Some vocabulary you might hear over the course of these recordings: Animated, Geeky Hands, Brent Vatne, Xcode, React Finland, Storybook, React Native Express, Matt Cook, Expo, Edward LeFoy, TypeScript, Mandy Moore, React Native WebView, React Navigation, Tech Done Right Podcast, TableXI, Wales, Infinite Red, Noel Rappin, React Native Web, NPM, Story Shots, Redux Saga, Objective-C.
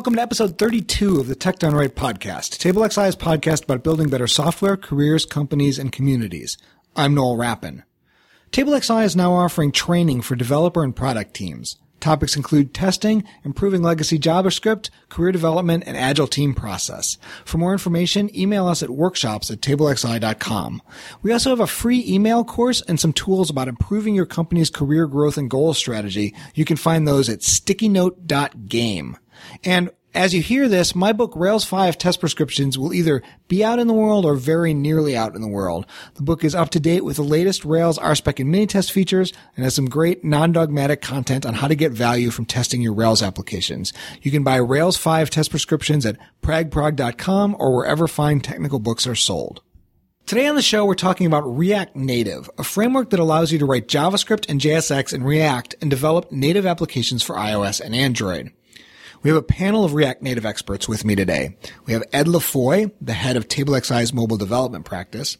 welcome to episode 32 of the Tech Done Right podcast, TableXI's podcast about building better software, careers, companies, and communities. I'm Noel Rappin. TableXI is now offering training for developer and product teams. Topics include testing, improving legacy JavaScript, career development, and agile team process. For more information, email us at workshops@tablexi.com. We also have a free email course and some tools about improving your company's career growth and goals strategy. You can find those at stickynote.game. And as you hear this, my book, Rails 5 Test Prescriptions, will either be out in the world or very nearly out in the world. The book is up to date with the latest Rails RSpec and Minitest features and has some great non-dogmatic content on how to get value from testing your Rails applications. You can buy Rails 5 Test Prescriptions at pragprog.com or wherever fine technical books are sold. Today on the show, we're talking about React Native, a framework that allows you to write JavaScript and JSX in React and develop native applications for iOS and Android. We have a panel of React Native experts with me today. We have Ed LeFoy, the head of TableXI's mobile development practice.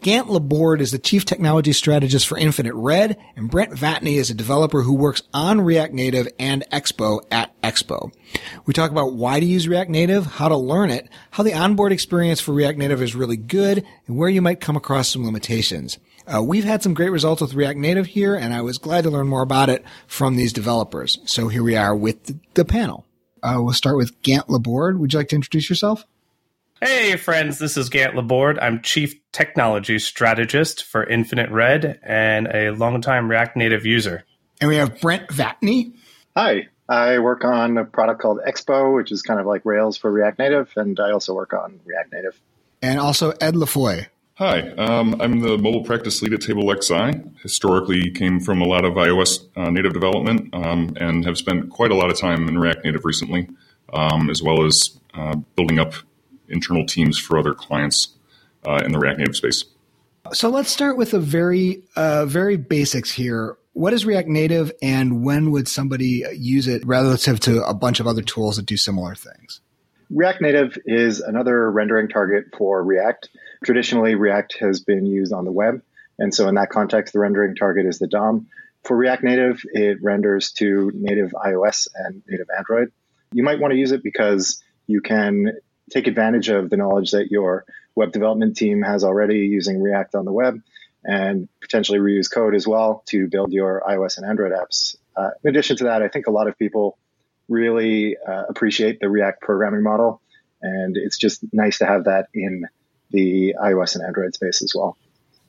Gant Laborde is the chief technology strategist for Infinite Red, and Brent Vatne is a developer who works on React Native and Expo at Expo. We talk about why to use React Native, how to learn it, how the onboard experience for React Native is really good, and where you might come across some limitations. We've had some great results with React Native here, and I was glad to learn more about it from these developers. So here we are with the panel. We'll start with Gant Laborde. Would you like to introduce yourself? Hey, friends. This is Gant Laborde. I'm Chief Technology Strategist for Infinite Red and a longtime React Native user. And we have Brent Vatne. Hi. I work on a product called Expo, which is kind of like Rails for React Native, and I also work on React Native. And also Ed LeFoy. Hi. I'm the mobile practice lead at TableXI. Historically came from a lot of iOS native development and have spent quite a lot of time in React Native recently, as well as building up internal teams for other clients in the React Native space. So let's start with the very basics here. What is React Native and when would somebody use it relative to a bunch of other tools that do similar things? React Native is another rendering target for React. Traditionally, React has been used on the web. And so in that context, the rendering target is the DOM. For React Native, it renders to native iOS and native Android. You might want to use it because you can take advantage of the knowledge that your web development team has already using React on the web and potentially reuse code as well to build your iOS and Android apps. In addition to that, I think a lot of people really appreciate the React programming model. And it's just nice to have that in the iOS and Android space as well.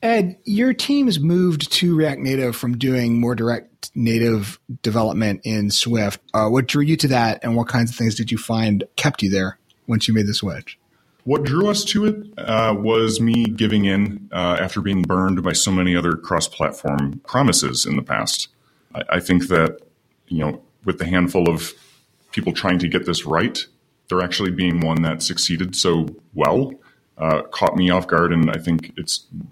Ed, your team has moved to React Native from doing more direct native development in Swift. What drew you to that, and what kinds of things did you find kept you there once you made the switch? What drew us to it was me giving in after being burned by so many other cross-platform promises in the past. I think that, with the handful of people trying to get this right, there actually being one that succeeded so well caught me off guard, and I think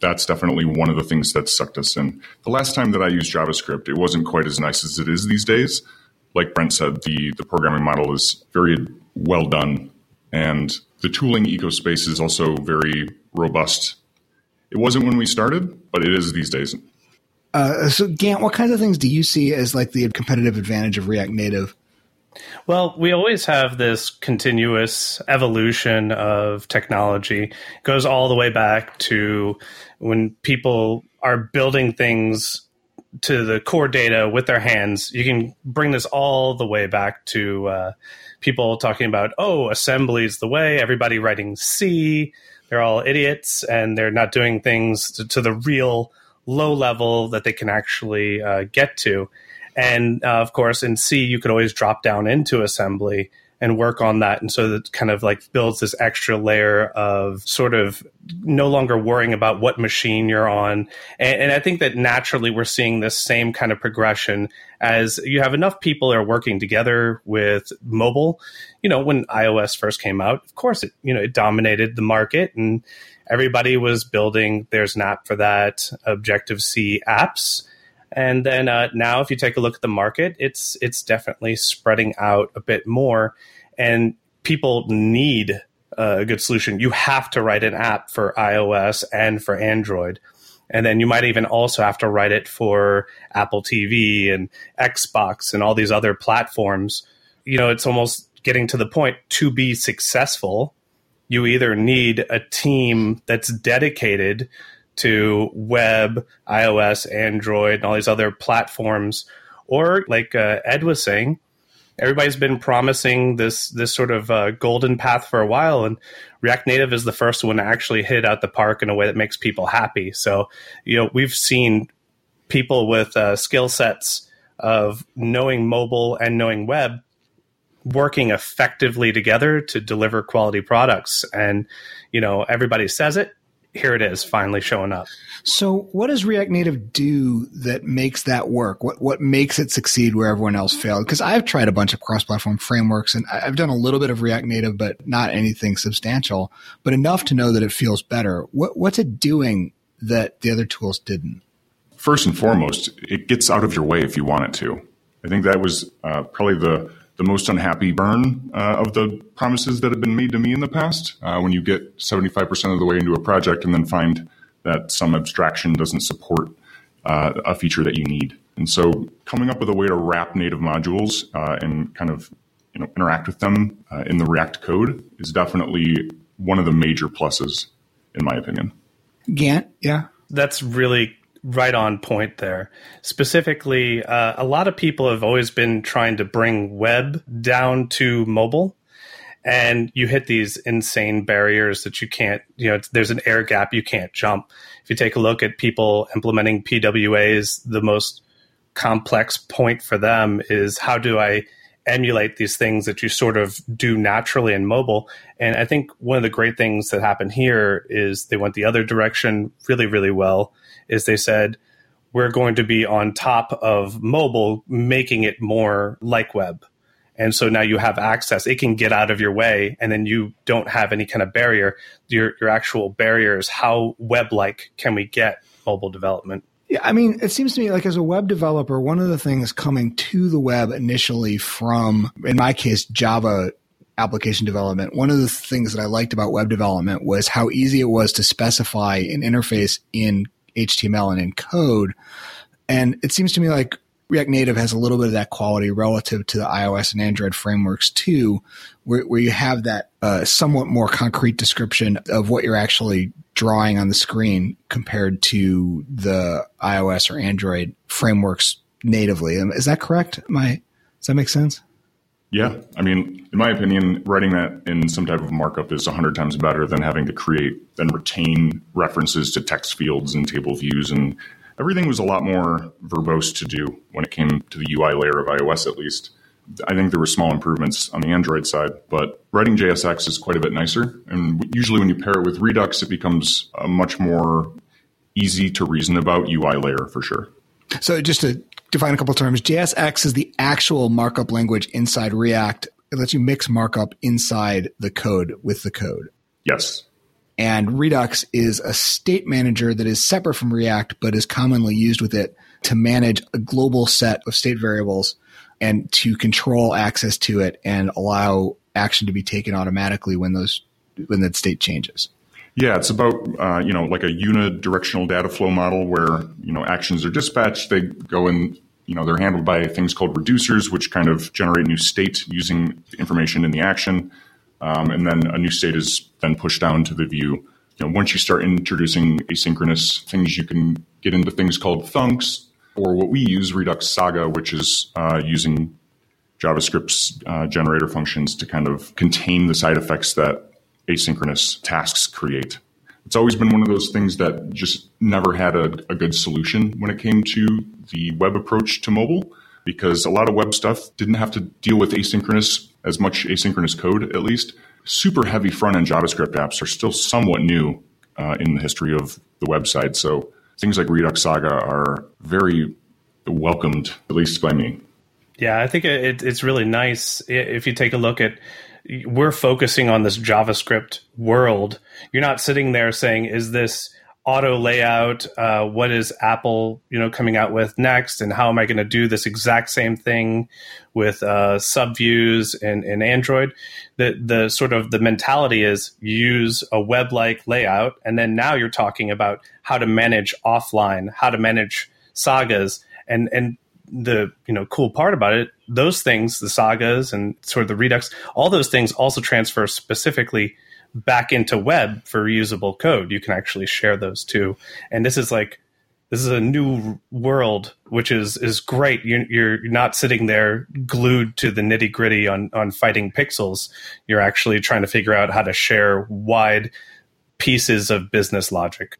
that's definitely one of the things that sucked us in. The last time that I used JavaScript, it wasn't quite as nice as it is these days. Like Brent said, the programming model is very well done, and the tooling ecospace is also very robust. It wasn't when we started, but it is these days. So Gant, what kinds of things do you see as like the competitive advantage of React Native? Well, we always have this continuous evolution of technology. It goes all the way back to when people are building things to the core data with their hands. You can bring this all the way back to people talking about, assembly is the way, everybody writing C, they're all idiots, and they're not doing things to the real low level that they can actually get to. And of course, in C, you could always drop down into assembly and work on that. And so that kind of like builds this extra layer of sort of no longer worrying about what machine you're on. And I think that naturally we're seeing this same kind of progression as you have enough people that are working together with mobile. When iOS first came out, of course, it dominated the market and everybody was building, there's an app for that, Objective-C apps. And then now if you take a look at the market, it's definitely spreading out a bit more, and people need a good solution. You have to write an app for iOS and for Android. And then you might even also have to write it for Apple TV and Xbox and all these other platforms. It's almost getting to the point, to be successful, you either need a team that's dedicated to web, iOS, Android, and all these other platforms, or like Ed was saying, everybody's been promising this sort of golden path for a while, and React Native is the first one to actually hit out the park in a way that makes people happy. So, we've seen people with skill sets of knowing mobile and knowing web working effectively together to deliver quality products. And, everybody says it. Here it is finally showing up. So what does React Native do that makes that work? What makes it succeed where everyone else failed? Because I've tried a bunch of cross-platform frameworks, and I've done a little bit of React Native, but not anything substantial, but enough to know that it feels better. What's it doing that the other tools didn't? First and foremost, it gets out of your way if you want it to. I think that was probably the most unhappy burn of the promises that have been made to me in the past, when you get 75% of the way into a project and then find that some abstraction doesn't support a feature that you need. And so coming up with a way to wrap native modules and kind of interact with them in the React code is definitely one of the major pluses, in my opinion. Gant, yeah. That's really right on point there. Specifically, a lot of people have always been trying to bring web down to mobile, and you hit these insane barriers that you can't, there's an air gap you can't jump. If you take a look at people implementing PWAs, the most complex point for them is, how do I emulate these things that you sort of do naturally in mobile? And I think one of the great things that happened here is they went the other direction really, really well. Is they said, we're going to be on top of mobile, making it more like web. And so now you have access. It can get out of your way, and then you don't have any kind of barrier. Your actual barrier is, how web-like can we get mobile development? Yeah, I mean, it seems to me like as a web developer, one of the things coming to the web initially from, in my case, Java application development, one of the things that I liked about web development was how easy it was to specify an interface in HTML and in code. And it seems to me like React Native has a little bit of that quality relative to the iOS and Android frameworks too, where you have that somewhat more concrete description of what you're actually drawing on the screen compared to the iOS or Android frameworks natively. Is that correct? Does that make sense? Yeah. I mean, in my opinion, writing that in some type of markup is 100 times better than having to create and retain references to text fields and table views. And everything was a lot more verbose to do when it came to the UI layer of iOS, at least. I think there were small improvements on the Android side, but writing JSX is quite a bit nicer. And usually when you pair it with Redux, it becomes a much more easy to reason about UI layer for sure. So just to define a couple of terms, JSX is the actual markup language inside React. It lets you mix markup inside the code with the code. Yes. And Redux is a state manager that is separate from React, but is commonly used with it to manage a global set of state variables and to control access to it and allow action to be taken automatically when that state changes. Yeah, it's about, like a unidirectional data flow model where, actions are dispatched. They go and, they're handled by things called reducers, which kind of generate new state using information in the action. And then a new state is then pushed down to the view. Once you start introducing asynchronous things, you can get into things called thunks, or what we use, Redux Saga, which is using JavaScript's generator functions to kind of contain the side effects that asynchronous tasks create. It's always been one of those things that just never had a good solution when it came to the web approach to mobile, because a lot of web stuff didn't have to deal with asynchronous, as much asynchronous code, at least. Super heavy front-end JavaScript apps are still somewhat new in the history of the website. So things like Redux Saga are very welcomed, at least by me. Yeah, I think it's really nice if you take a look at, we're focusing on this JavaScript world. You're not sitting there saying, is this auto layout? What is Apple, coming out with next? And how am I going to do this exact same thing with subviews and Android? The sort of the mentality is use a web-like layout. And then now you're talking about how to manage offline, how to manage sagas. And the cool part about it, those things, the sagas and sort of the Redux, all those things also transfer specifically back into web for reusable code. You can actually share those too. And this is like, this is a new world, which is great. You're not sitting there glued to the nitty gritty on fighting pixels. You're actually trying to figure out how to share wide pieces of business logic.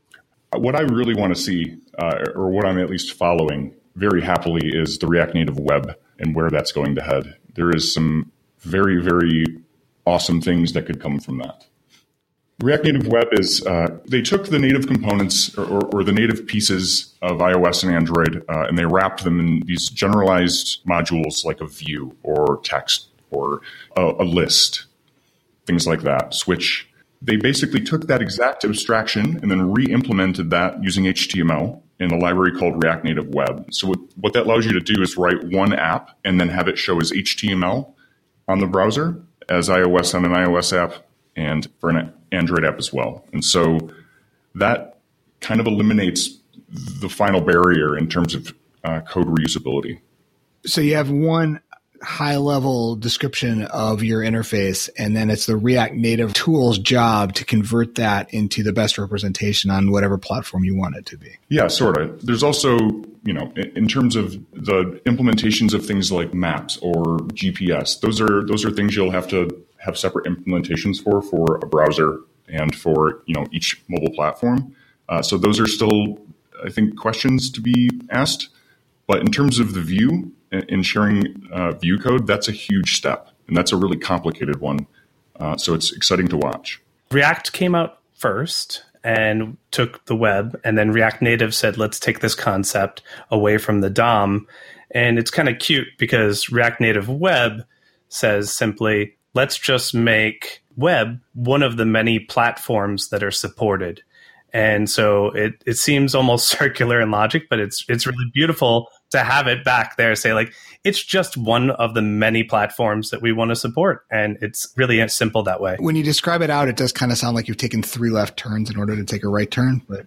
What I really want to see, or what I'm at least following very happily, is the React Native Web and where that's going to head. There is some very, very awesome things that could come from that. React Native Web is, they took the native components or the native pieces of iOS and Android, and they wrapped them in these generalized modules like a view or text or a list, things like that, switch. They basically took that exact abstraction and then re-implemented that using HTML in a library called React Native Web. So what that allows you to do is write one app and then have it show as HTML on the browser, as iOS on an iOS app, and for an Android app as well. And so that kind of eliminates the final barrier in terms of code reusability. So you have one high-level description of your interface, and then it's the React Native tool's job to convert that into the best representation on whatever platform you want it to be. Yeah, sort of. There's also, you know, in terms of the implementations of things like maps or GPS, those are things you'll have to have separate implementations for a browser and for, you know, each mobile platform. So those are still, I think, questions to be asked. But in terms of the view and sharing view code, that's a huge step. And that's a really complicated one. So it's exciting to watch. React came out first and took the web. And then React Native said, let's take this concept away from the DOM. And it's kind of cute because React Native Web says simply, let's just make web one of the many platforms that are supported. And so it seems almost circular in logic, but it's really beautiful to have it back there, say like, it's just one of the many platforms that we want to support. And it's really simple that way. When you describe it out, it does kind of sound like you've taken three left turns in order to take a right turn. But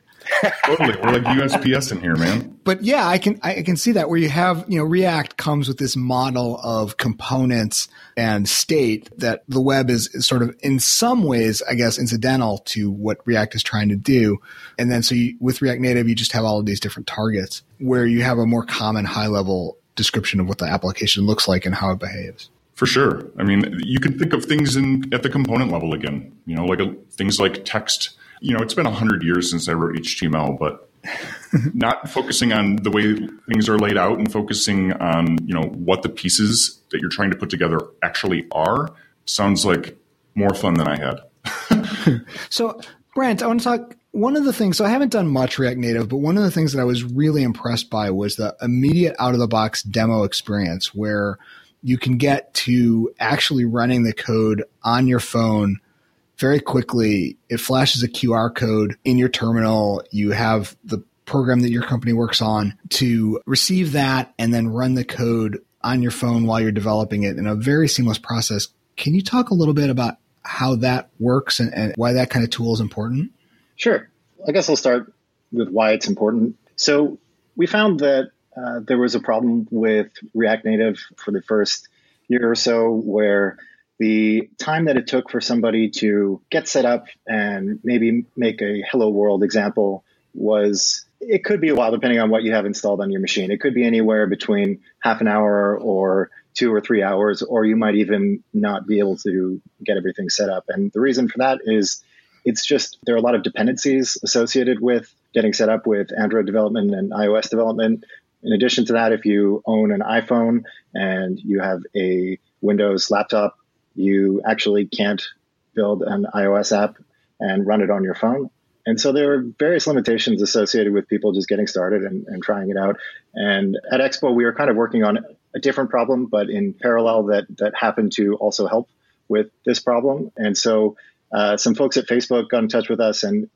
totally. We're like USPS in here, man. But yeah, I can see that where you have, you know, React comes with this model of components and state that the web is sort of in some ways, I guess, incidental to what React is trying to do. And then so with React Native, you just have all of these different targets where you have a more common high level description of what the application looks like and how it behaves. For sure. I mean, you can think of things at the component level again, you know, like things like text. You know, it's been 100 years since I wrote HTML, but not focusing on the way things are laid out and focusing on, you know, what the pieces that you're trying to put together actually are sounds like more fun than I had. So, Brent, I want to talk one of the things. So I haven't done much React Native, but one of the things that I was really impressed by was the immediate out-of-the-box demo experience where you can get to actually running the code on your phone very quickly. It flashes a QR code in your terminal. You have the program that your company works on to receive that and then run the code on your phone while you're developing it in a very seamless process. Can you talk a little bit about how that works and why that kind of tool is important? Sure. I guess I'll start with why it's important. So we found that there was a problem with React Native for the first year or so where the time that it took for somebody to get set up and maybe make a Hello World example it could be a while depending on what you have installed on your machine. It could be anywhere between half an hour or 2 or 3 hours, or you might even not be able to get everything set up. And the reason for that is it's just there are a lot of dependencies associated with getting set up with Android development and iOS development. In addition to that, if you own an iPhone and you have a Windows laptop, you actually can't build an iOS app and run it on your phone. And so there are various limitations associated with people just getting started and trying it out. And at Expo, we were kind of working on a different problem, but in parallel that happened to also help with this problem. And so some folks at Facebook got in touch with us and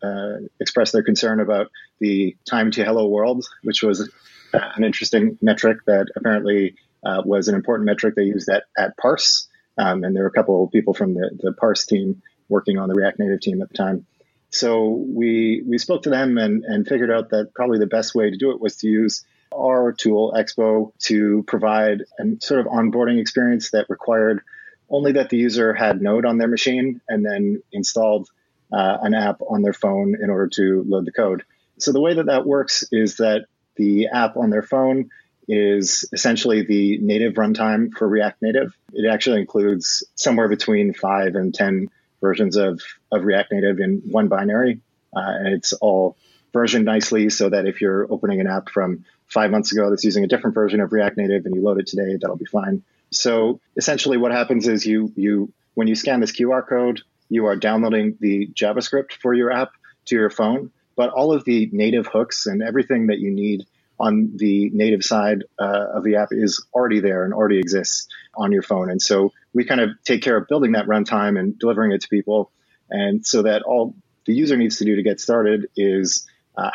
expressed their concern about the time to Hello World, which was an interesting metric that apparently was an important metric they used at Parse. And there were a couple of people from the Parse team working on the React Native team at the time. So we spoke to them and figured out that probably the best way to do it was to use our tool, Expo, to provide a sort of onboarding experience that required only that the user had Node on their machine and then installed an app on their phone in order to load the code. So the way that that works is that the app on their phone is essentially the native runtime for React Native. It actually includes somewhere between 5 and 10 versions of React Native in one binary. And it's all versioned nicely so that if you're opening an app from 5 months ago that's using a different version of React Native and you load it today, that'll be fine. So essentially what happens is you when you scan this QR code, you are downloading the JavaScript for your app to your phone, but all of the native hooks and everything that you need on the native side of the app is already there and already exists on your phone. And so we kind of take care of building that runtime and delivering it to people. And so that all the user needs to do to get started is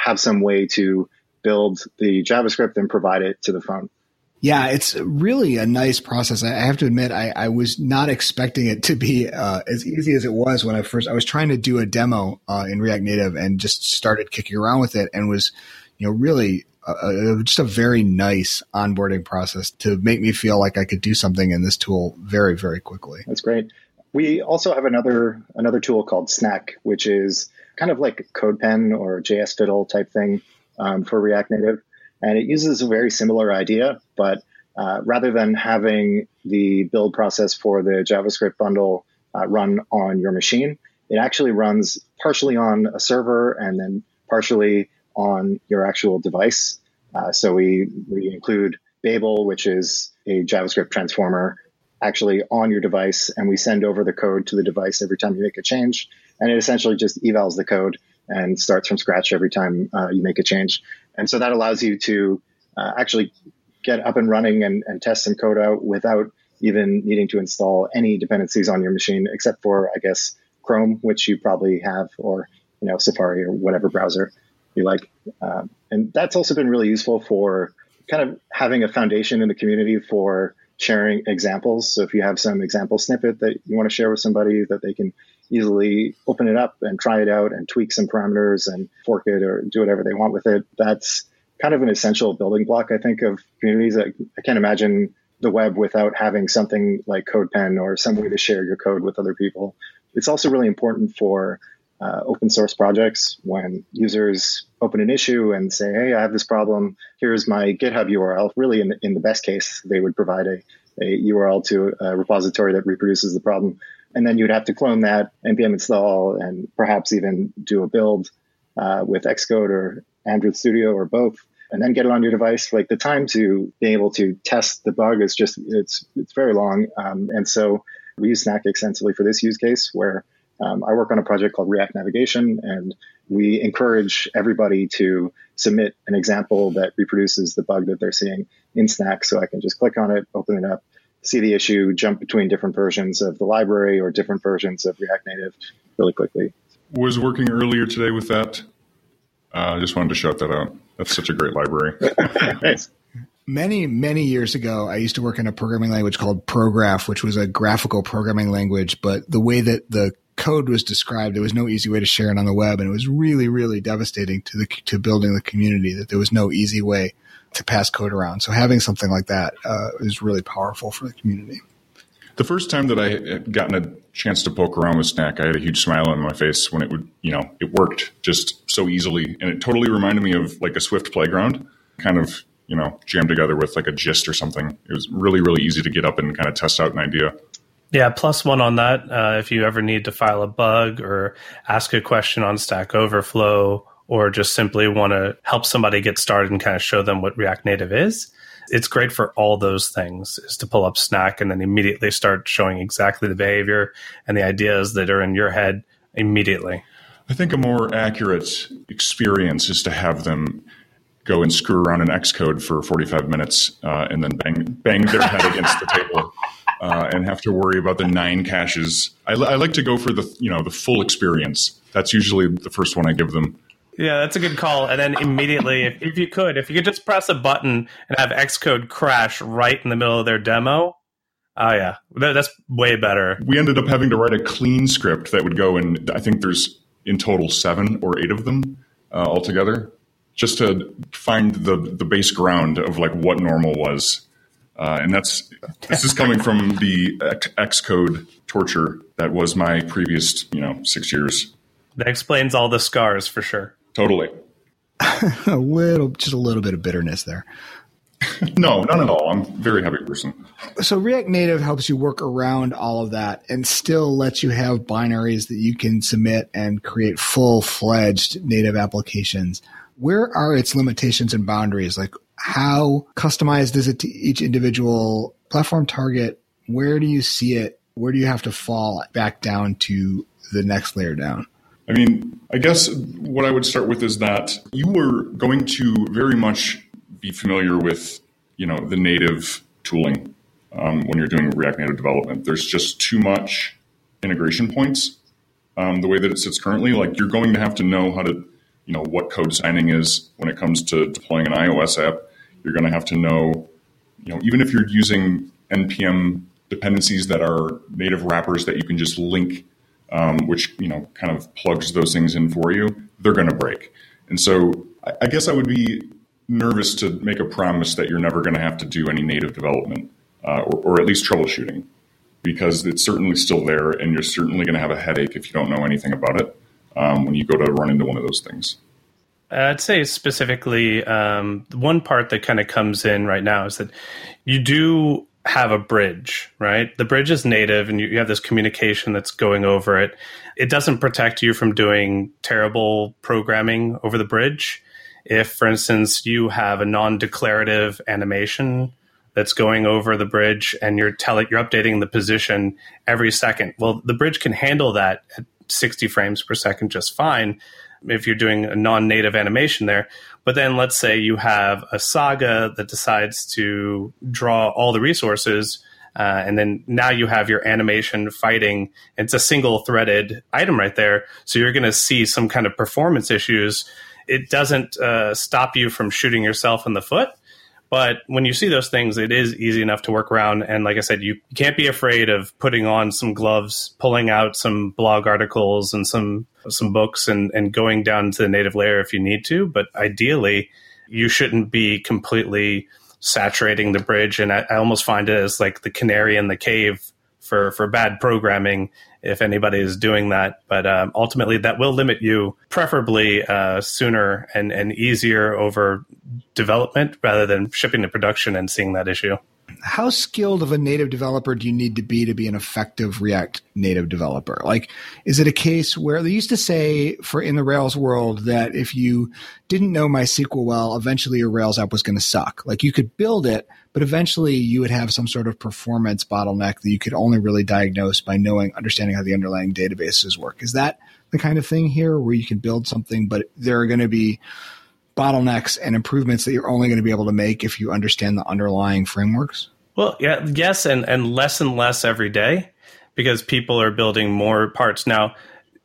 have some way to build the JavaScript and provide it to the phone. Yeah, it's really a nice process. I have to admit, I was not expecting it to be as easy as it was when I was trying to do a demo in React Native and just started kicking around with it and was, really just a very nice onboarding process to make me feel like I could do something in this tool very, very quickly. That's great. We also have another tool called Snack, which is kind of like CodePen or JS Fiddle type thing for React Native. And it uses a very similar idea, but rather than having the build process for the JavaScript bundle run on your machine, it actually runs partially on a server and then partially on your actual device. So we include Babel, which is a JavaScript transformer, actually on your device, and we send over the code to the device every time you make a change. And it essentially just evals the code and starts from scratch every time you make a change. And so that allows you to actually get up and running and test some code out without even needing to install any dependencies on your machine, except for, I guess, Chrome, which you probably have, or Safari or whatever browser you like. And that's also been really useful for kind of having a foundation in the community for sharing examples. So if you have some example snippet that you want to share with somebody, that they can easily open it up and try it out and tweak some parameters and fork it or do whatever they want with it. That's kind of an essential building block, I think, of communities. I can't imagine the web without having something like CodePen or some way to share your code with other people. It's also really important for open source projects when users open an issue and say, hey, I have this problem. Here's my GitHub URL. Really, in the best case, they would provide a URL to a repository that reproduces the problem. And then you'd have to clone that, npm install, and perhaps even do a build with Xcode or Android Studio or both, and then get it on your device. Like, the time to being able to test the bug is just, it's very long. And so we use Snack extensively for this use case where I work on a project called React Navigation, and we encourage everybody to submit an example that reproduces the bug that they're seeing in Snack. So I can just click on it, open it up, see the issue, jump between different versions of the library or different versions of React Native really quickly. Was working earlier today with that. I just wanted to shout that out. That's such a great library. Nice. Many, many years ago, I used to work in a programming language called Prograph, which was a graphical programming language. But the way that the code was described, there was no easy way to share it on the web. And it was really, really devastating to building the community that there was no easy way to pass code around. So having something like that is really powerful for the community. The first time that I had gotten a chance to poke around with Snack, I had a huge smile on my face when it would, it worked just so easily. And it totally reminded me of like a Swift playground, kind of, jammed together with like a gist or something. It was really, really easy to get up and kind of test out an idea. Yeah, +1 on that. If you ever need to file a bug or ask a question on Stack Overflow, or just simply want to help somebody get started and kind of show them what React Native is, it's great for all those things, is to pull up Snack and then immediately start showing exactly the behavior and the ideas that are in your head immediately. I think a more accurate experience is to have them go and screw around in Xcode for 45 minutes and then bang their head against the table and have to worry about the 9 caches. I like to go for the full experience. That's usually the first one I give them. Yeah, that's a good call. And then immediately, if you could just press a button and have Xcode crash right in the middle of their demo. Oh, yeah, that's way better. We ended up having to write a clean script that would go in. I think there's in total 7 or 8 of them altogether. just to find the base ground of like what normal was. And that's, this is coming from the Xcode torture that was my previous, 6 years. That explains all the scars for sure. Totally. just a little bit of bitterness there. No, not at all. I'm a very happy person. So React Native helps you work around all of that and still lets you have binaries that you can submit and create full-fledged native applications. Where are its limitations and boundaries? Like, how customized is it to each individual platform target? Where do you see it? Where do you have to fall back down to the next layer down? I mean, I guess what I would start with is that you were going to very much be familiar with, the native tooling when you're doing React Native development. There's just too much integration points. The way that it sits currently, like you're going to have to know how to, what code signing is when it comes to deploying an iOS app. You're going to have to know, even if you're using NPM dependencies that are native wrappers that you can just link, which, kind of plugs those things in for you, they're going to break. And so I guess I would be nervous to make a promise that you're never going to have to do any native development or at least troubleshooting, because it's certainly still there and you're certainly going to have a headache if you don't know anything about it when you go to run into one of those things. I'd say specifically one part that kind of comes in right now is that you do have a bridge, right? The bridge is native and you have this communication that's going over it. It doesn't protect you from doing terrible programming over the bridge. If, for instance, you have a non-declarative animation that's going over the bridge and you're updating the position every second, well, the bridge can handle that at 60 frames per second just fine if you're doing a non-native animation there. But then let's say you have a saga that decides to draw all the resources, and then now you have your animation fighting. It's a single-threaded item right there, so you're going to see some kind of performance issues. It doesn't stop you from shooting yourself in the foot. But when you see those things, it is easy enough to work around. And like I said, you can't be afraid of putting on some gloves, pulling out some blog articles and some books and going down to the native layer if you need to. But ideally, you shouldn't be completely saturating the bridge. And I almost find it as like the canary in the cave for bad programming, if anybody is doing that. But ultimately, that will limit you, preferably sooner and easier over development rather than shipping to production and seeing that issue. How skilled of a native developer do you need to be an effective React Native developer? Like, is it a case where they used to say in the Rails world that if you didn't know MySQL well, eventually your Rails app was going to suck. Like, you could build it, but eventually you would have some sort of performance bottleneck that you could only really diagnose by understanding how the underlying databases work. Is that the kind of thing here where you can build something, but there are going to be bottlenecks and improvements that you're only going to be able to make if you understand the underlying frameworks? Well, yeah, yes, and less every day, because people are building more parts. Now,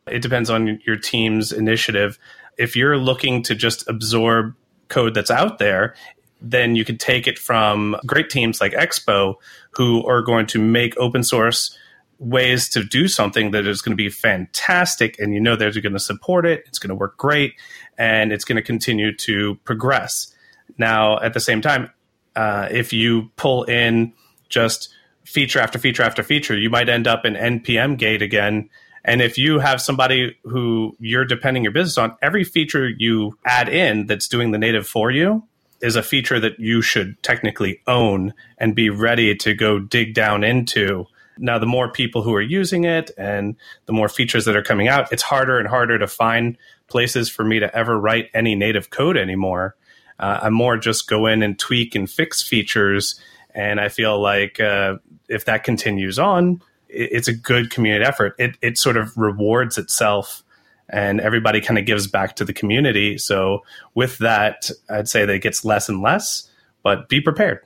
it depends on your team's initiative. If you're looking to just absorb code that's out there, then you could take it from great teams like Expo, who are going to make open source ways to do something that is going to be fantastic, and they're going to support it, it's going to work great, and it's going to continue to progress. Now, at the same time, if you pull in just feature after feature after feature, you might end up in NPM gate again. And if you have somebody who you're depending your business on, every feature you add in that's doing the native for you is a feature that you should technically own and be ready to go dig down into. Now, the more people who are using it and the more features that are coming out, it's harder and harder to find places for me to ever write any native code anymore. I more just go in and tweak and fix features. And I feel like if that continues on, it's a good community effort. It sort of rewards itself and everybody kind of gives back to the community. So with that, I'd say that it gets less and less, but be prepared.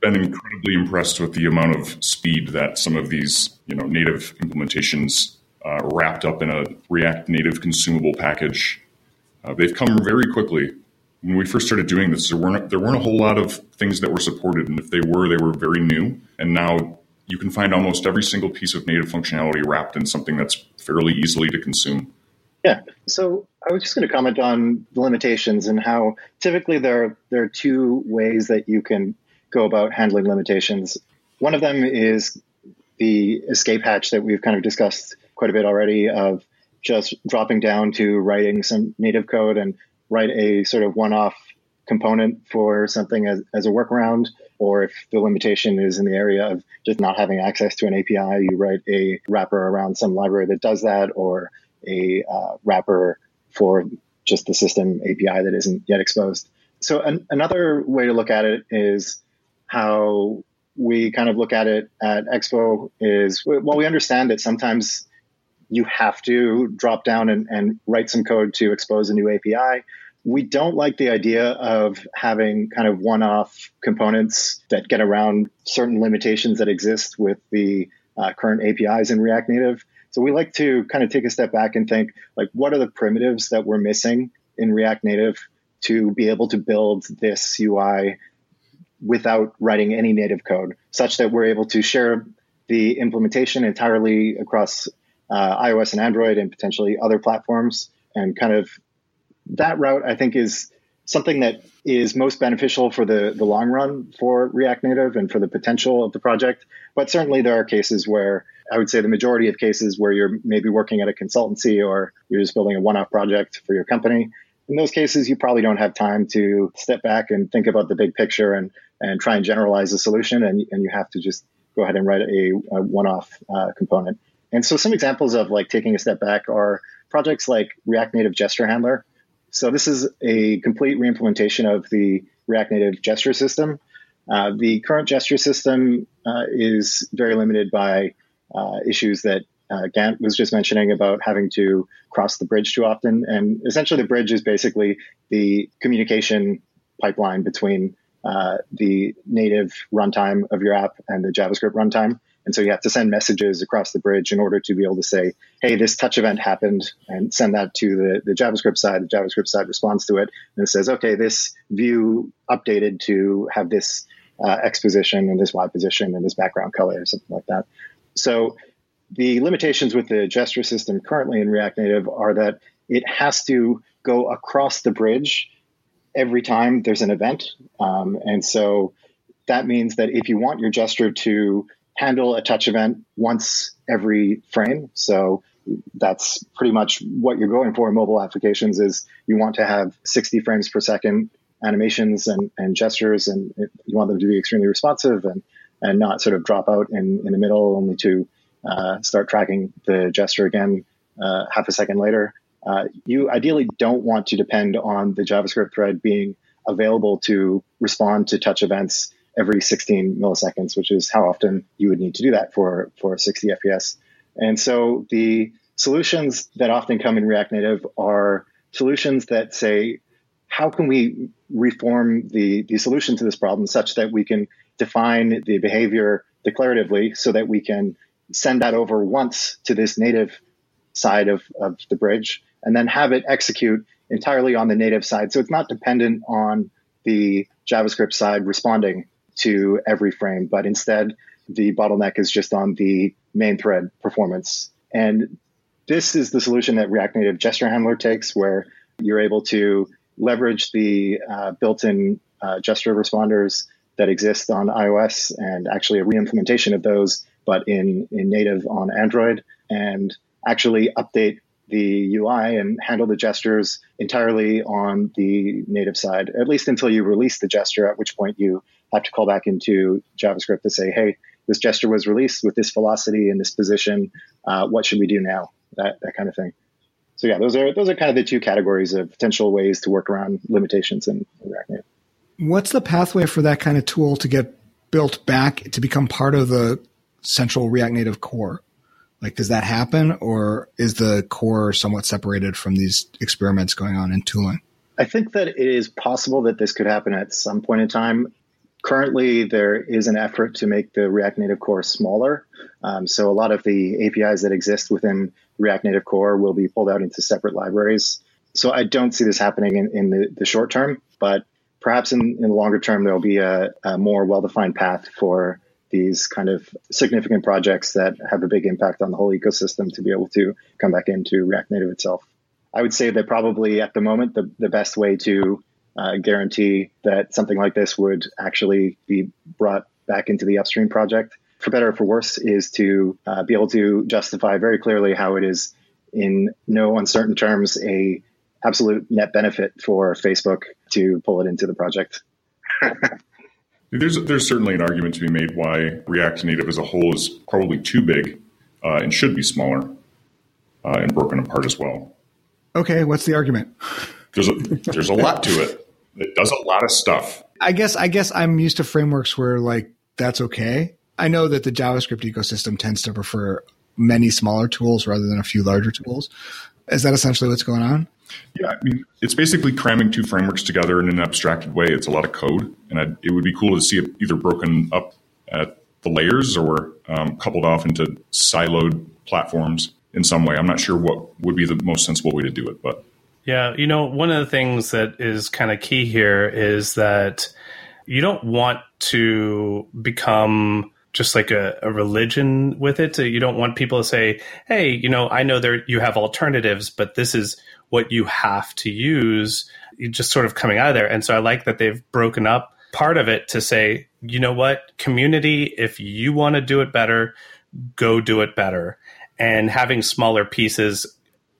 Been incredibly impressed with the amount of speed that some of these, native implementations wrapped up in a React Native consumable package. They've come very quickly. When we first started doing this, there weren't a whole lot of things that were supported, and if they were very new. And now you can find almost every single piece of native functionality wrapped in something that's fairly easily to consume. Yeah. So I was just going to comment on the limitations and how typically there are two ways that you can go about handling limitations. One of them is the escape hatch that we've kind of discussed quite a bit already, of just dropping down to writing some native code and write a sort of one-off component for something as a workaround, or if the limitation is in the area of just not having access to an API, you write a wrapper around some library that does that, or a wrapper for just the system API that isn't yet exposed. So another way to look at it is how we kind of look at it at Expo is, well, we understand that sometimes you have to drop down and write some code to expose a new API. We don't like the idea of having kind of one-off components that get around certain limitations that exist with the current APIs in React Native. So we like to kind of take a step back and think, like, what are the primitives that we're missing in React Native to be able to build this UI without writing any native code, such that we're able to share the implementation entirely across iOS and Android and potentially other platforms. And kind of that route, I think, is something that is most beneficial for the long run for React Native and for the potential of the project. But certainly there are cases where, I would say the majority of cases where you're maybe working at a consultancy or you're just building a one-off project for your company. In those cases, you probably don't have time to step back and think about the big picture and try and generalize a solution, and you have to just go ahead and write a one-off component. And so some examples of like taking a step back are projects like React Native Gesture Handler. So this is a complete reimplementation of the React Native gesture system. The current gesture system is very limited by issues that Gant was just mentioning about having to cross the bridge too often. And essentially the bridge is basically the communication pipeline between the native runtime of your app and the JavaScript runtime. And so you have to send messages across the bridge in order to be able to say, hey, this touch event happened, and send that to the JavaScript side. The JavaScript side responds to it and it says, okay, this view updated to have this X position and this Y position and this background color or something like that. So the limitations with the gesture system currently in React Native are that it has to go across the bridge every time there's an event. And so that means that if you want your gesture to handle a touch event once every frame. So that's pretty much what you're going for in mobile applications, is you want to have 60 frames per second animations and gestures, and you want them to be extremely responsive and not sort of drop out in the middle only to start tracking the gesture again half a second later. You ideally don't want to depend on the JavaScript thread being available to respond to touch events every 16 milliseconds, which is how often you would need to do that for 60 FPS. And so the solutions that often come in React Native are solutions that say, how can we reform the solution to this problem such that we can define the behavior declaratively so that we can send that over once to this native side of the bridge and then have it execute entirely on the native side. So it's not dependent on the JavaScript side responding to every frame, but instead the bottleneck is just on the main thread performance. And this is the solution that React Native Gesture Handler takes, where you're able to leverage the built-in gesture responders that exist on iOS, and actually a reimplementation of those, but in native on Android, and actually update the UI and handle the gestures entirely on the native side, at least until you release the gesture, at which point you have to call back into JavaScript to say, hey, this gesture was released with this velocity and this position. What should we do now? That kind of thing. So yeah, those are kind of the two categories of potential ways to work around limitations in React Native. What's the pathway for that kind of tool to get built back to become part of the central React Native core? Like, does that happen, or is the core somewhat separated from these experiments going on in tooling? I think that it is possible that this could happen at some point in time. Currently, there is an effort to make the React Native core smaller. So a lot of the APIs that exist within React Native core will be pulled out into separate libraries. So I don't see this happening in the short term, but perhaps in the longer term, there'll be a more well-defined path for these kind of significant projects that have a big impact on the whole ecosystem to be able to come back into React Native itself. I would say that probably at the moment, the best way to guarantee that something like this would actually be brought back into the upstream project, for better or for worse, is to be able to justify very clearly how it is in no uncertain terms a absolute net benefit for Facebook to pull it into the project. There's certainly an argument to be made why React Native as a whole is probably too big and should be smaller and broken apart as well. Okay, what's the argument? There's a lot to it. It does a lot of stuff. I guess I'm used to frameworks where like that's okay. I know that the JavaScript ecosystem tends to prefer many smaller tools rather than a few larger tools. Is that essentially what's going on? Yeah, I mean, it's basically cramming two frameworks together in an abstracted way. It's a lot of code, and it would be cool to see it either broken up at the layers or coupled off into siloed platforms in some way. I'm not sure what would be the most sensible way to do it, but yeah, you know, one of the things that is kind of key here is that you don't want to become just like a religion with it. You don't want people to say, hey, you know, I know there you have alternatives, but this is what you have to use. You're just sort of coming out of there. And so I like that they've broken up part of it to say, you know what, community, if you want to do it better, go do it better. And having smaller pieces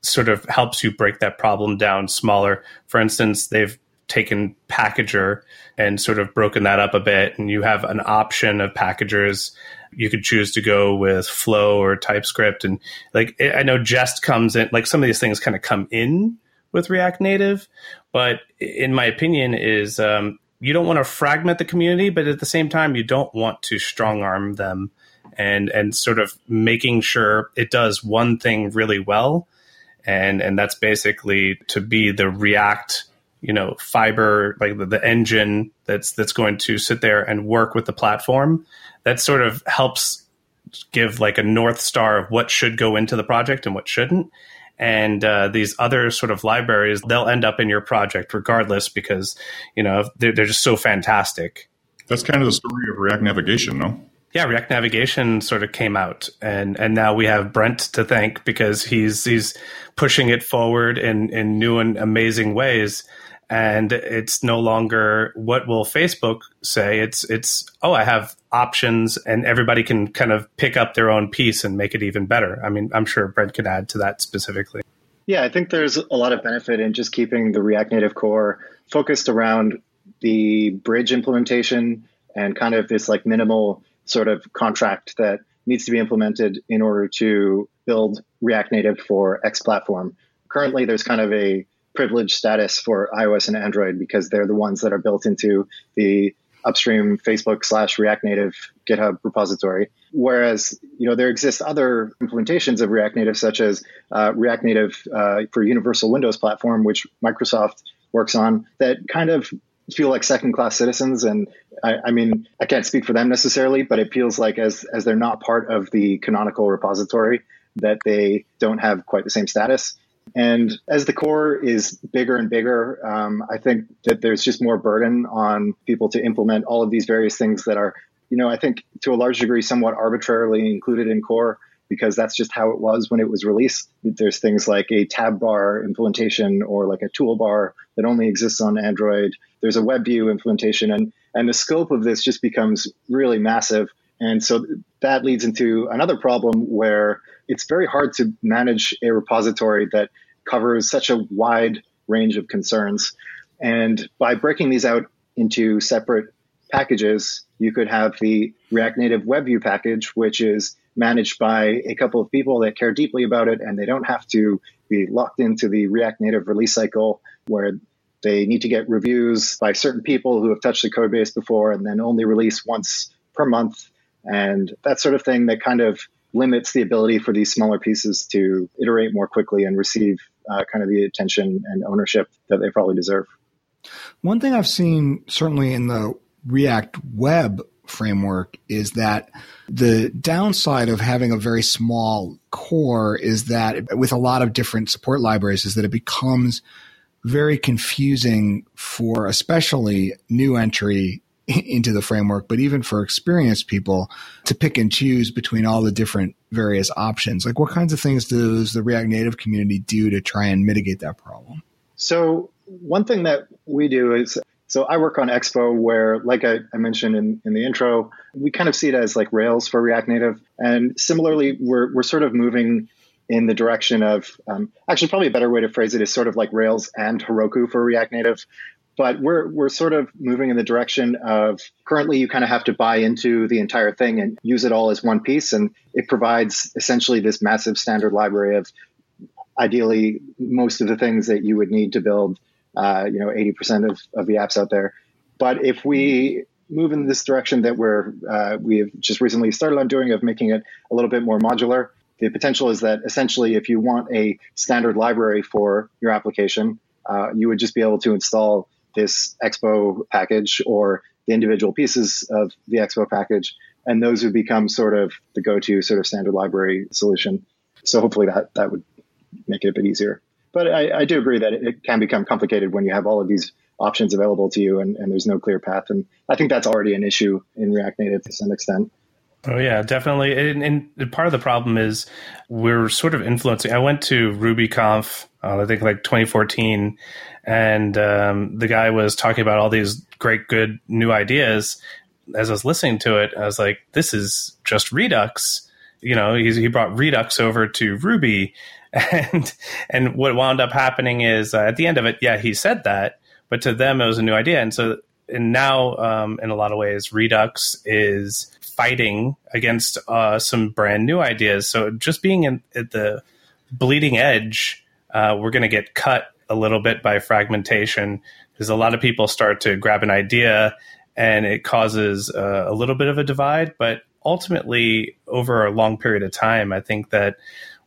sort of helps you break that problem down smaller. For instance, they've taken Packager and sort of broken that up a bit. And you have an option of Packagers. You could choose to go with Flow or TypeScript. And like, I know Jest comes in, like some of these things kind of come in with React Native. But in my opinion is you don't want to fragment the community, but at the same time, you don't want to strong arm them and sort of making sure it does one thing really well. And that's basically to be the React, you know, fiber, like the engine that's going to sit there and work with the platform. That sort of helps give like a North Star of what should go into the project and what shouldn't. And these other sort of libraries, they'll end up in your project regardless because, you know, they're just so fantastic. That's kind of the story of React Navigation, no? Yeah, React Navigation sort of came out, and now we have Brent to thank because he's pushing it forward in new and amazing ways. And it's no longer what will Facebook say. It's oh, I have options, and everybody can kind of pick up their own piece and make it even better. I mean, I'm sure Brent could add to that specifically. Yeah, I think there's a lot of benefit in just keeping the React Native core focused around the bridge implementation and kind of this like minimal sort of contract that needs to be implemented in order to build React Native for X platform. Currently, there's kind of a privileged status for iOS and Android because they're the ones that are built into the upstream Facebook/React Native GitHub repository. Whereas, you know, there exist other implementations of React Native, such as React Native for Universal Windows Platform, which Microsoft works on, that kind of feel like second-class citizens. And I mean, I can't speak for them necessarily, but it feels like as they're not part of the canonical repository, that they don't have quite the same status. And as the core is bigger and bigger, I think that there's just more burden on people to implement all of these various things that are, you know, I think to a large degree, somewhat arbitrarily included in core, because that's just how it was when it was released. There's things like a tab bar implementation or like a toolbar that only exists on Android. There's a WebView implementation, and the scope of this just becomes really massive. And so that leads into another problem where it's very hard to manage a repository that covers such a wide range of concerns. And by breaking these out into separate packages, you could have the React Native WebView package, which is managed by a couple of people that care deeply about it, and they don't have to be locked into the React Native release cycle where they need to get reviews by certain people who have touched the code base before and then only release once per month. And that sort of thing that kind of limits the ability for these smaller pieces to iterate more quickly and receive kind of the attention and ownership that they probably deserve. One thing I've seen certainly in the React Web framework is that the downside of having a very small core is that with a lot of different support libraries is that it becomes very confusing for especially new entry into the framework, but even for experienced people to pick and choose between all the different various options? Like, what kinds of things does the React Native community do to try and mitigate that problem? So one thing that we do is, so I work on Expo where, like I mentioned in the intro, we kind of see it as like Rails for React Native. And similarly, we're sort of moving in the direction of, actually probably a better way to phrase it is sort of like Rails and Heroku for React Native. But we're sort of moving in the direction of, currently you kind of have to buy into the entire thing and use it all as one piece. And it provides essentially this massive standard library of ideally most of the things that you would need to build, 80% of the apps out there. But if we move in this direction that we have just recently started on doing, of making it a little bit more modular, the potential is that essentially if you want a standard library for your application, you would just be able to install this Expo package or the individual pieces of the Expo package, and those would become sort of the go-to sort of standard library solution. So hopefully that would make it a bit easier. But I do agree that it can become complicated when you have all of these options available to you and there's no clear path. And I think that's already an issue in React Native to some extent. Oh, yeah, definitely. And part of the problem is we're sort of influencing. I went to RubyConf, I think like 2014, and the guy was talking about all these great, good new ideas. As I was listening to it, I was like, this is just Redux. You know, he brought Redux over to Ruby. And what wound up happening is at the end of it, yeah, he said that, but to them, it was a new idea. And now, in a lot of ways, Redux is fighting against some brand new ideas. So just being at the bleeding edge, we're going to get cut a little bit by fragmentation because a lot of people start to grab an idea and it causes a little bit of a divide. But ultimately, over a long period of time, I think that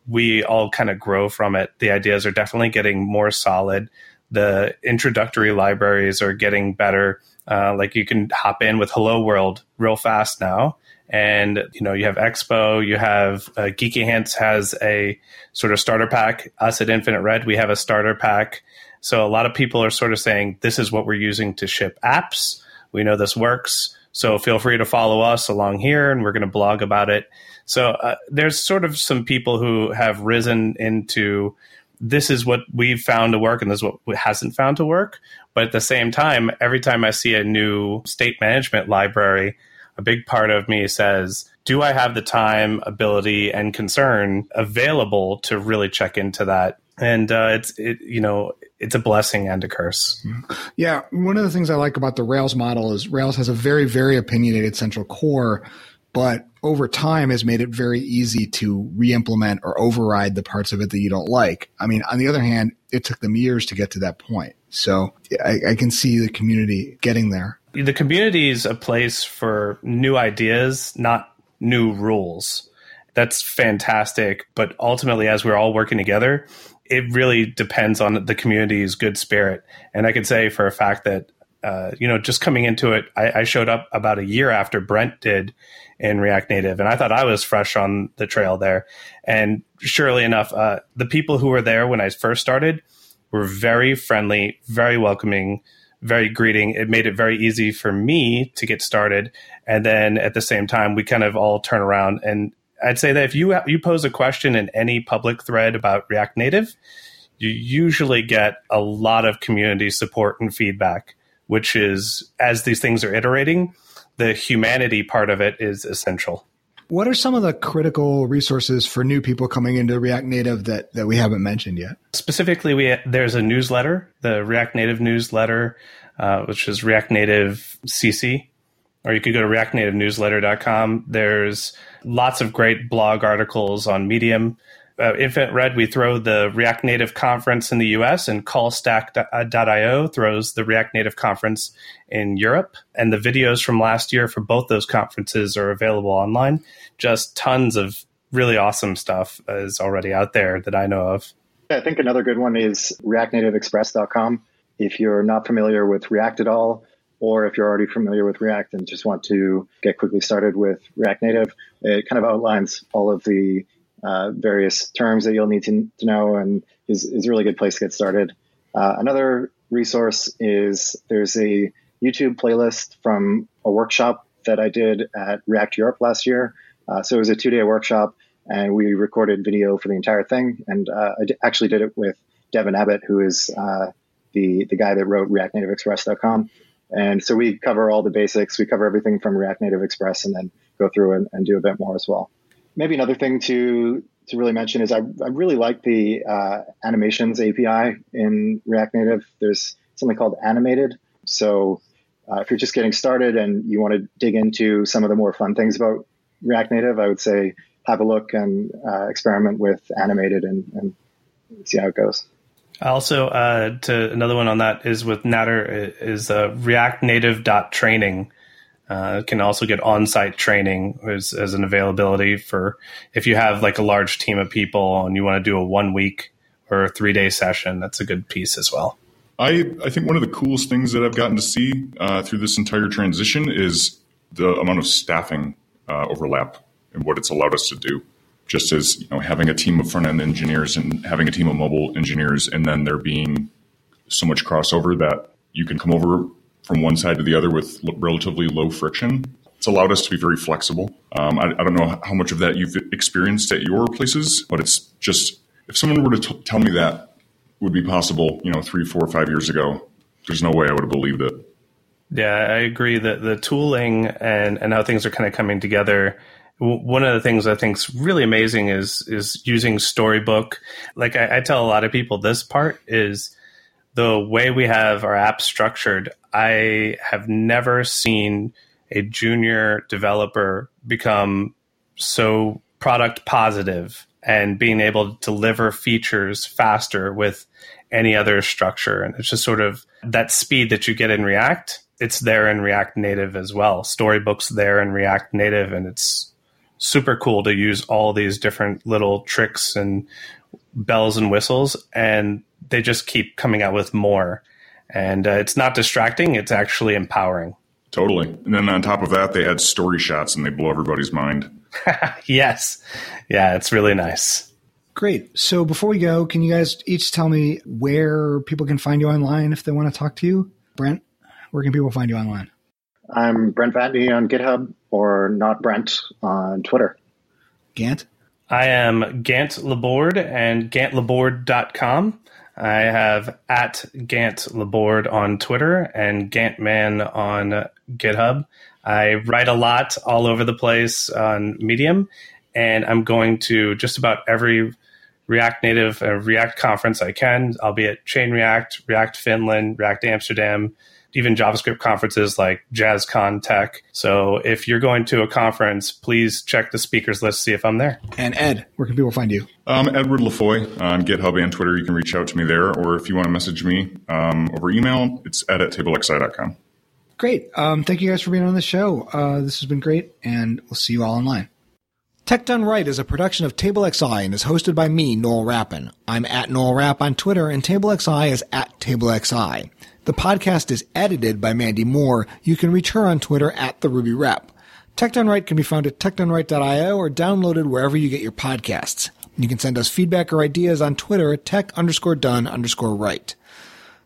we all kind of grow from it. The ideas are definitely getting more solid. The introductory libraries are getting better. Like you can hop in with Hello World real fast now. And, you have Expo, you have Geeky Hands has a sort of starter pack. Us at Infinite Red, we have a starter pack. So a lot of people are sort of saying, this is what we're using to ship apps. We know this works. So feel free to follow us along here, and we're going to blog about it. So there's sort of some people who have risen into this is what we've found to work and this is what hasn't found to work. But at the same time, every time I see a new state management library, a big part of me says, do I have the time, ability, and concern available to really check into that? And it's a blessing and a curse. Yeah. One of the things I like about the Rails model is Rails has a very, very opinionated central core, but over time has made it very easy to re-implement or override the parts of it that you don't like. I mean, on the other hand, it took them years to get to that point. So I can see the community getting there. The community is a place for new ideas, not new rules. That's fantastic. But ultimately, as we're all working together, it really depends on the community's good spirit. And I can say for a fact that, just coming into it, I showed up about a year after Brent did in React Native, and I thought I was fresh on the trail there. And surely enough, the people who were there when I first started were very friendly, very welcoming, very greeting. It made it very easy for me to get started. And then at the same time, we kind of all turn around. And I'd say that if you pose a question in any public thread about React Native, you usually get a lot of community support and feedback, which is, as these things are iterating, the humanity part of it is essential. What are some of the critical resources for new people coming into React Native that we haven't mentioned yet? Specifically, there's a newsletter, the React Native newsletter, which is React Native CC, or you could go to reactnative newsletter.com. There's lots of great blog articles on Medium. Infinite Red, we throw the React Native conference in the US, and callstack.io throws the React Native conference in Europe. And the videos from last year for both those conferences are available online. Just tons of really awesome stuff is already out there that I know of. Yeah, I think another good one is reactnativeexpress.com. If you're not familiar with React at all, or if you're already familiar with React and just want to get quickly started with React Native, it kind of outlines all of the various terms that you'll need to know, and is a really good place to get started. Another resource is there's a YouTube playlist from a workshop that I did at React Europe last year. So it was a two-day workshop, and we recorded video for the entire thing. And I actually did it with Devin Abbott, who is the guy that wrote reactnativeexpress.com. And so we cover all the basics. We cover everything from React Native Express and then go through and do a bit more as well. Maybe another thing to really mention is I really like the animations API in React Native. There's something called Animated. So if you're just getting started and you want to dig into some of the more fun things about React Native, I would say have a look and experiment with Animated and see how it goes. Also, to another one on that is with Natter is reactnative.training. Can also get on-site training as an availability for if you have like a large team of people and you want to do a 1 week or a 3 day session. That's a good piece as well. I think one of the coolest things that I've gotten to see through this entire transition is the amount of staffing overlap and what it's allowed us to do. Just as, you know, having a team of front-end engineers and having a team of mobile engineers, and then there being so much crossover that you can come over from one side to the other with relatively low friction. It's allowed us to be very flexible. I don't know how much of that you've experienced at your places, but it's just, if someone were to tell me that would be possible, you know, 3, 4, 5 years ago, there's no way I would have believed it. Yeah, I agree that the tooling and how things are kind of coming together. One of the things I think is really amazing is using Storybook. Like I tell a lot of people, this part is the way we have our app structured. I have never seen a junior developer become so product positive and being able to deliver features faster with any other structure. And it's just sort of that speed that you get in React. It's there in React Native as well. Storybook's there in React Native, and it's super cool to use all these different little tricks and bells and whistles, and they just keep coming out with more. And it's not distracting. It's actually empowering. Totally. And then on top of that, they add story shots and they blow everybody's mind. Yes. Yeah, it's really nice. Great. So before we go, can you guys each tell me where people can find you online if they want to talk to you? Brent, where can people find you online? I'm Brent Vatne on GitHub, or Not Brent on Twitter. Gant? I am Gant Laborde and gantlaborde.com. I have at Gant Laborde on Twitter and Gantman on GitHub. I write a lot all over the place on Medium, and I'm going to just about every React Native React conference I can. I'll be at Chain React, React Finland, React Amsterdam, even JavaScript conferences like JazzCon Tech. So if you're going to a conference, please check the speakers list, see if I'm there. And Ed, where can people find you? Edward LeFoy on GitHub and Twitter. You can reach out to me there, or if you want to message me over email, it's ed@tablexi.com. Great. Thank you guys for being on the show. This has been great, and we'll see you all online. Tech Done Right is a production of TableXI and is hosted by me, Noel Rappin. I'm at Noel Rapp on Twitter, and TableXI is at TableXI. The podcast is edited by Mandy Moore. You can reach her on Twitter at @TheRubyRap. Tech Done Right can be found at techdoneright.io or downloaded wherever you get your podcasts. You can send us feedback or ideas on Twitter at tech_done_right.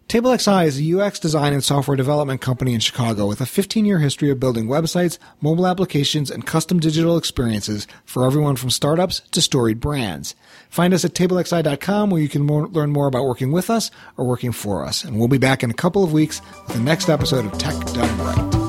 TableXI is a UX design and software development company in Chicago with a 15-year history of building websites, mobile applications, and custom digital experiences for everyone from startups to storied brands. Find us at tablexi.com, where you can learn more about working with us or working for us. And we'll be back in a couple of weeks with the next episode of Tech Done Right.